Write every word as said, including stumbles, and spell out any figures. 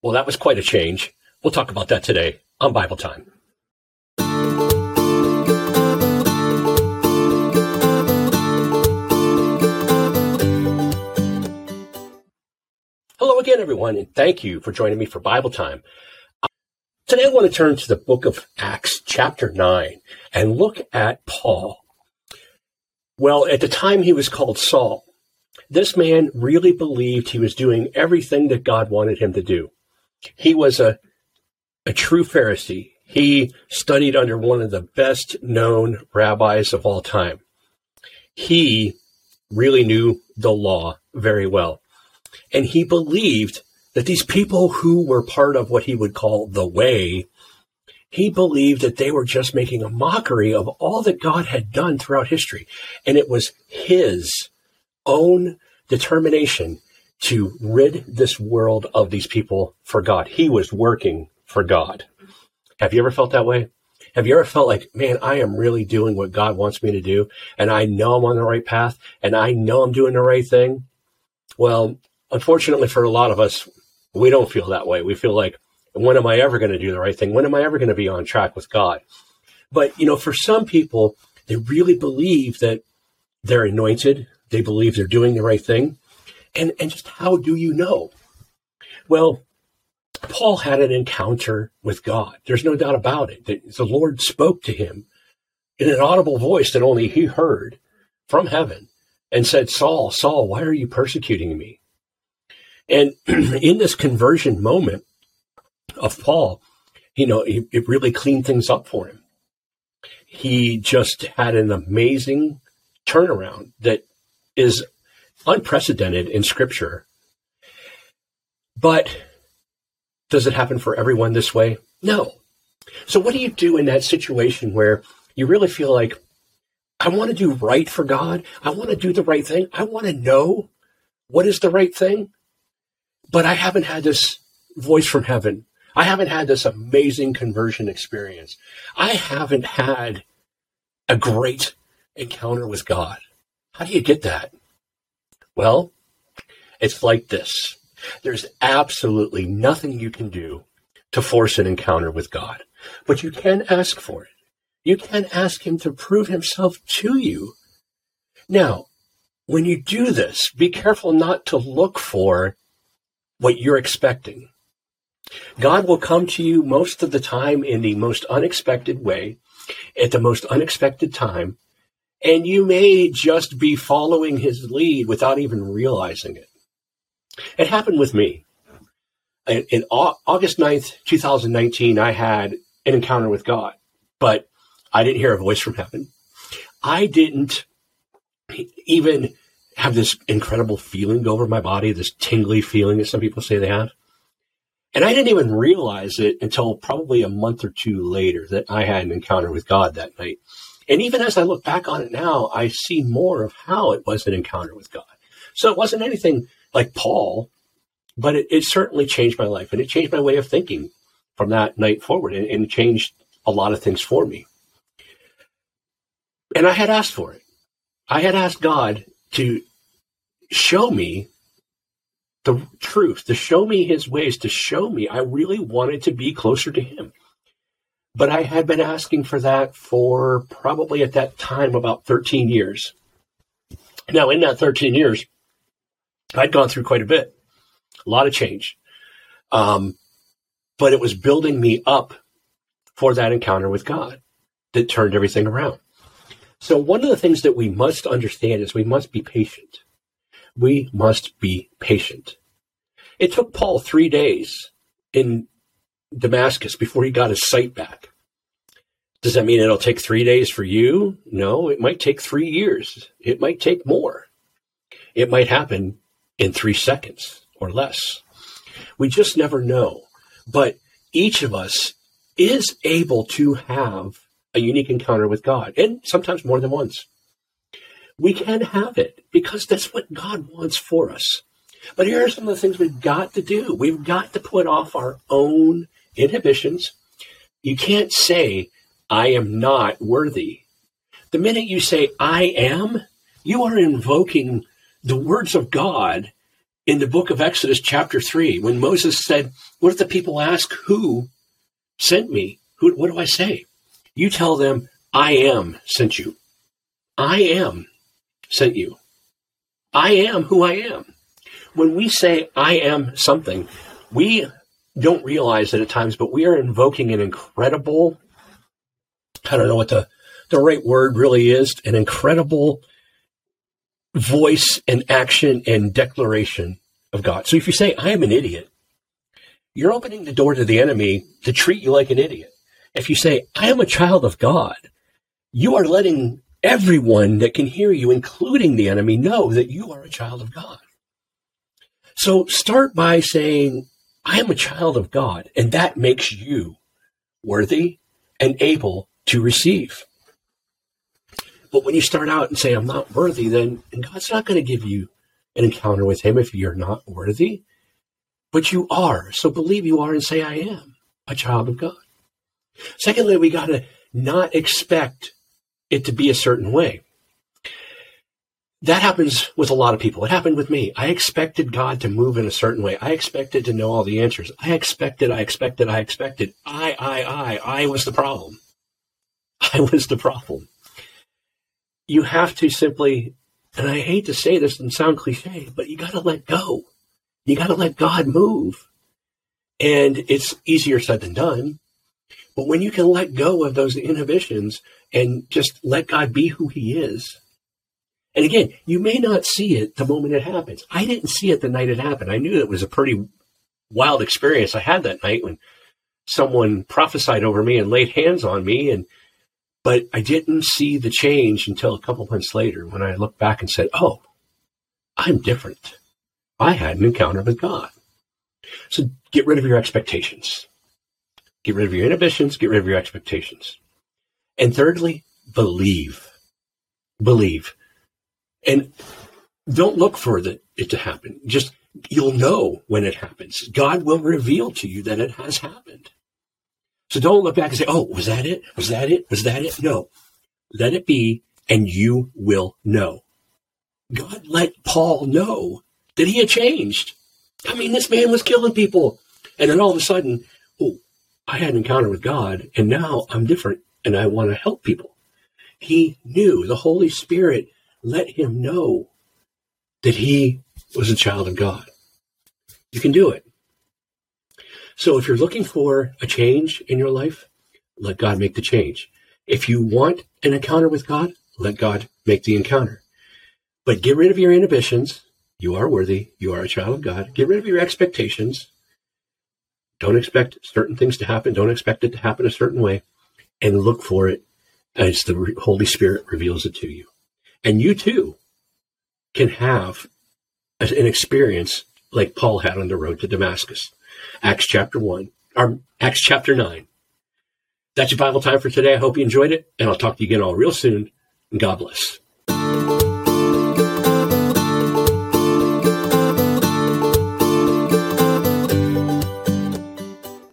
Well, that was quite a change. We'll talk about that today on Bible Time. Hello again, everyone, and thank you for joining me for Bible Time. Today I want to turn to the book of Acts, chapter nine, and look at Paul. Well, at the time he was called Saul, this man really believed he was doing everything that God wanted him to do. He was a, a true Pharisee. He studied under one of the best known rabbis of all time. He really knew the law very well. And he believed that these people who were part of what he would call the way, he believed that they were just making a mockery of all that God had done throughout history. And it was his own determination to rid this world of these people for God. He was working for God. Have you ever felt that way? Have you ever felt like, man, I am really doing what God wants me to do, and I know I'm on the right path, and I know I'm doing the right thing? Well, unfortunately for a lot of us, we don't feel that way. We feel like, when am I ever going to do the right thing? When am I ever going to be on track with God? But, you know, for some people, they really believe that they're anointed. They believe they're doing the right thing. And, and just how do you know? Well, Paul had an encounter with God. There's no doubt about it. The, the Lord spoke to him in an audible voice that only he heard from heaven and said, Saul, Saul, why are you persecuting me? And in this conversion moment of Paul, you know, it, it really cleaned things up for him. He just had an amazing turnaround that is unprecedented in Scripture. But does it happen for everyone this way? No. So what do you do in that situation where you really feel like, I want to do right for God. I want to do the right thing. I want to know what is the right thing. But I haven't had this voice from heaven. I haven't had this amazing conversion experience. I haven't had a great encounter with God. How do you get that? Well, it's like this. There's absolutely nothing you can do to force an encounter with God, but you can ask for it. You can ask him to prove himself to you. Now, when you do this, be careful not to look for what you're expecting. God will come to you most of the time in the most unexpected way, at the most unexpected time, and you may just be following his lead without even realizing it. It happened with me. In, in August ninth, twenty nineteen, I had an encounter with God, but I didn't hear a voice from heaven. I didn't even have this incredible feeling go over my body, this tingly feeling that some people say they have. And I didn't even realize it until probably a month or two later that I had an encounter with God that night. And even as I look back on it now, I see more of how it was an encounter with God. So it wasn't anything like Paul, but it, it certainly changed my life. And it changed my way of thinking from that night forward, and, and changed a lot of things for me. And I had asked for it. I had asked God to show me the truth, to show me his ways, to show me I really wanted to be closer to him. But I had been asking for that for probably at that time about thirteen years. Now, in that thirteen years, I'd gone through quite a bit, a lot of change. Um, but it was building me up for that encounter with God that turned everything around. So one of the things that we must understand is we must be patient. We must be patient. It took Paul three days in Damascus before he got his sight back. Does that mean it'll take three days for you? No, it might take three years. It might take more. It might happen in three seconds or less. We just never know. But each of us is able to have a unique encounter with God, and sometimes more than once. We can have it because that's what God wants for us. But here are some of the things we've got to do. We've got to put off our own inhibitions. You can't say, I am not worthy. The minute you say, I am, you are invoking the words of God in the book of Exodus chapter three, when Moses said, what if the people ask who sent me? Who, what do I say? You tell them, I am sent you. I am sent you. I am who I am. When we say I am something, we don't realize it at times, but we are invoking an incredible, I don't know what the, the right word really is, an incredible voice and action and declaration of God. So if you say, I am an idiot, you're opening the door to the enemy to treat you like an idiot. If you say, I am a child of God, you are letting everyone that can hear you, including the enemy, know that you are a child of God. So start by saying, I am a child of God, and that makes you worthy and able to receive. But when you start out and say, I'm not worthy, then God's not going to give you an encounter with him if you're not worthy. But you are. So believe you are and say, I am a child of God. Secondly, we got to not expect it to be a certain way. That happens with a lot of people. It happened with me. I expected God to move in a certain way. I expected to know all the answers. I expected, I expected, I expected. I, I, I, I was the problem. I was the problem. You have to simply, and I hate to say this and sound cliche, but you got to let go. You got to let God move. And it's easier said than done. But when you can let go of those inhibitions and just let God be who he is. And again, you may not see it the moment it happens. I didn't see it the night it happened. I knew it was a pretty wild experience I had that night when someone prophesied over me and laid hands on me. And But I didn't see the change until a couple months later when I looked back and said, oh, I'm different. I had an encounter with God. So get rid of your expectations. Get rid of your inhibitions. Get rid of your expectations. And thirdly, believe. Believe. And don't look for the, it to happen. Just, you'll know when it happens. God will reveal to you that it has happened. So don't look back and say, oh, was that it? Was that it? Was that it? No. Let it be, and you will know. God let Paul know that he had changed. I mean, this man was killing people. And then all of a sudden, oh, I had an encounter with God, and now I'm different, and I want to help people. He knew. The Holy Spirit let him know that he was a child of God. You can do it. So if you're looking for a change in your life, let God make the change. If you want an encounter with God, let God make the encounter. But get rid of your inhibitions. You are worthy. You are a child of God. Get rid of your expectations. Don't expect certain things to happen. Don't expect it to happen a certain way. And look for it as the Holy Spirit reveals it to you. And you too can have an experience like Paul had on the road to Damascus. Acts chapter one, or Acts chapter nine. That's your Bible time for today. I hope you enjoyed it, and I'll talk to you again all real soon. God bless.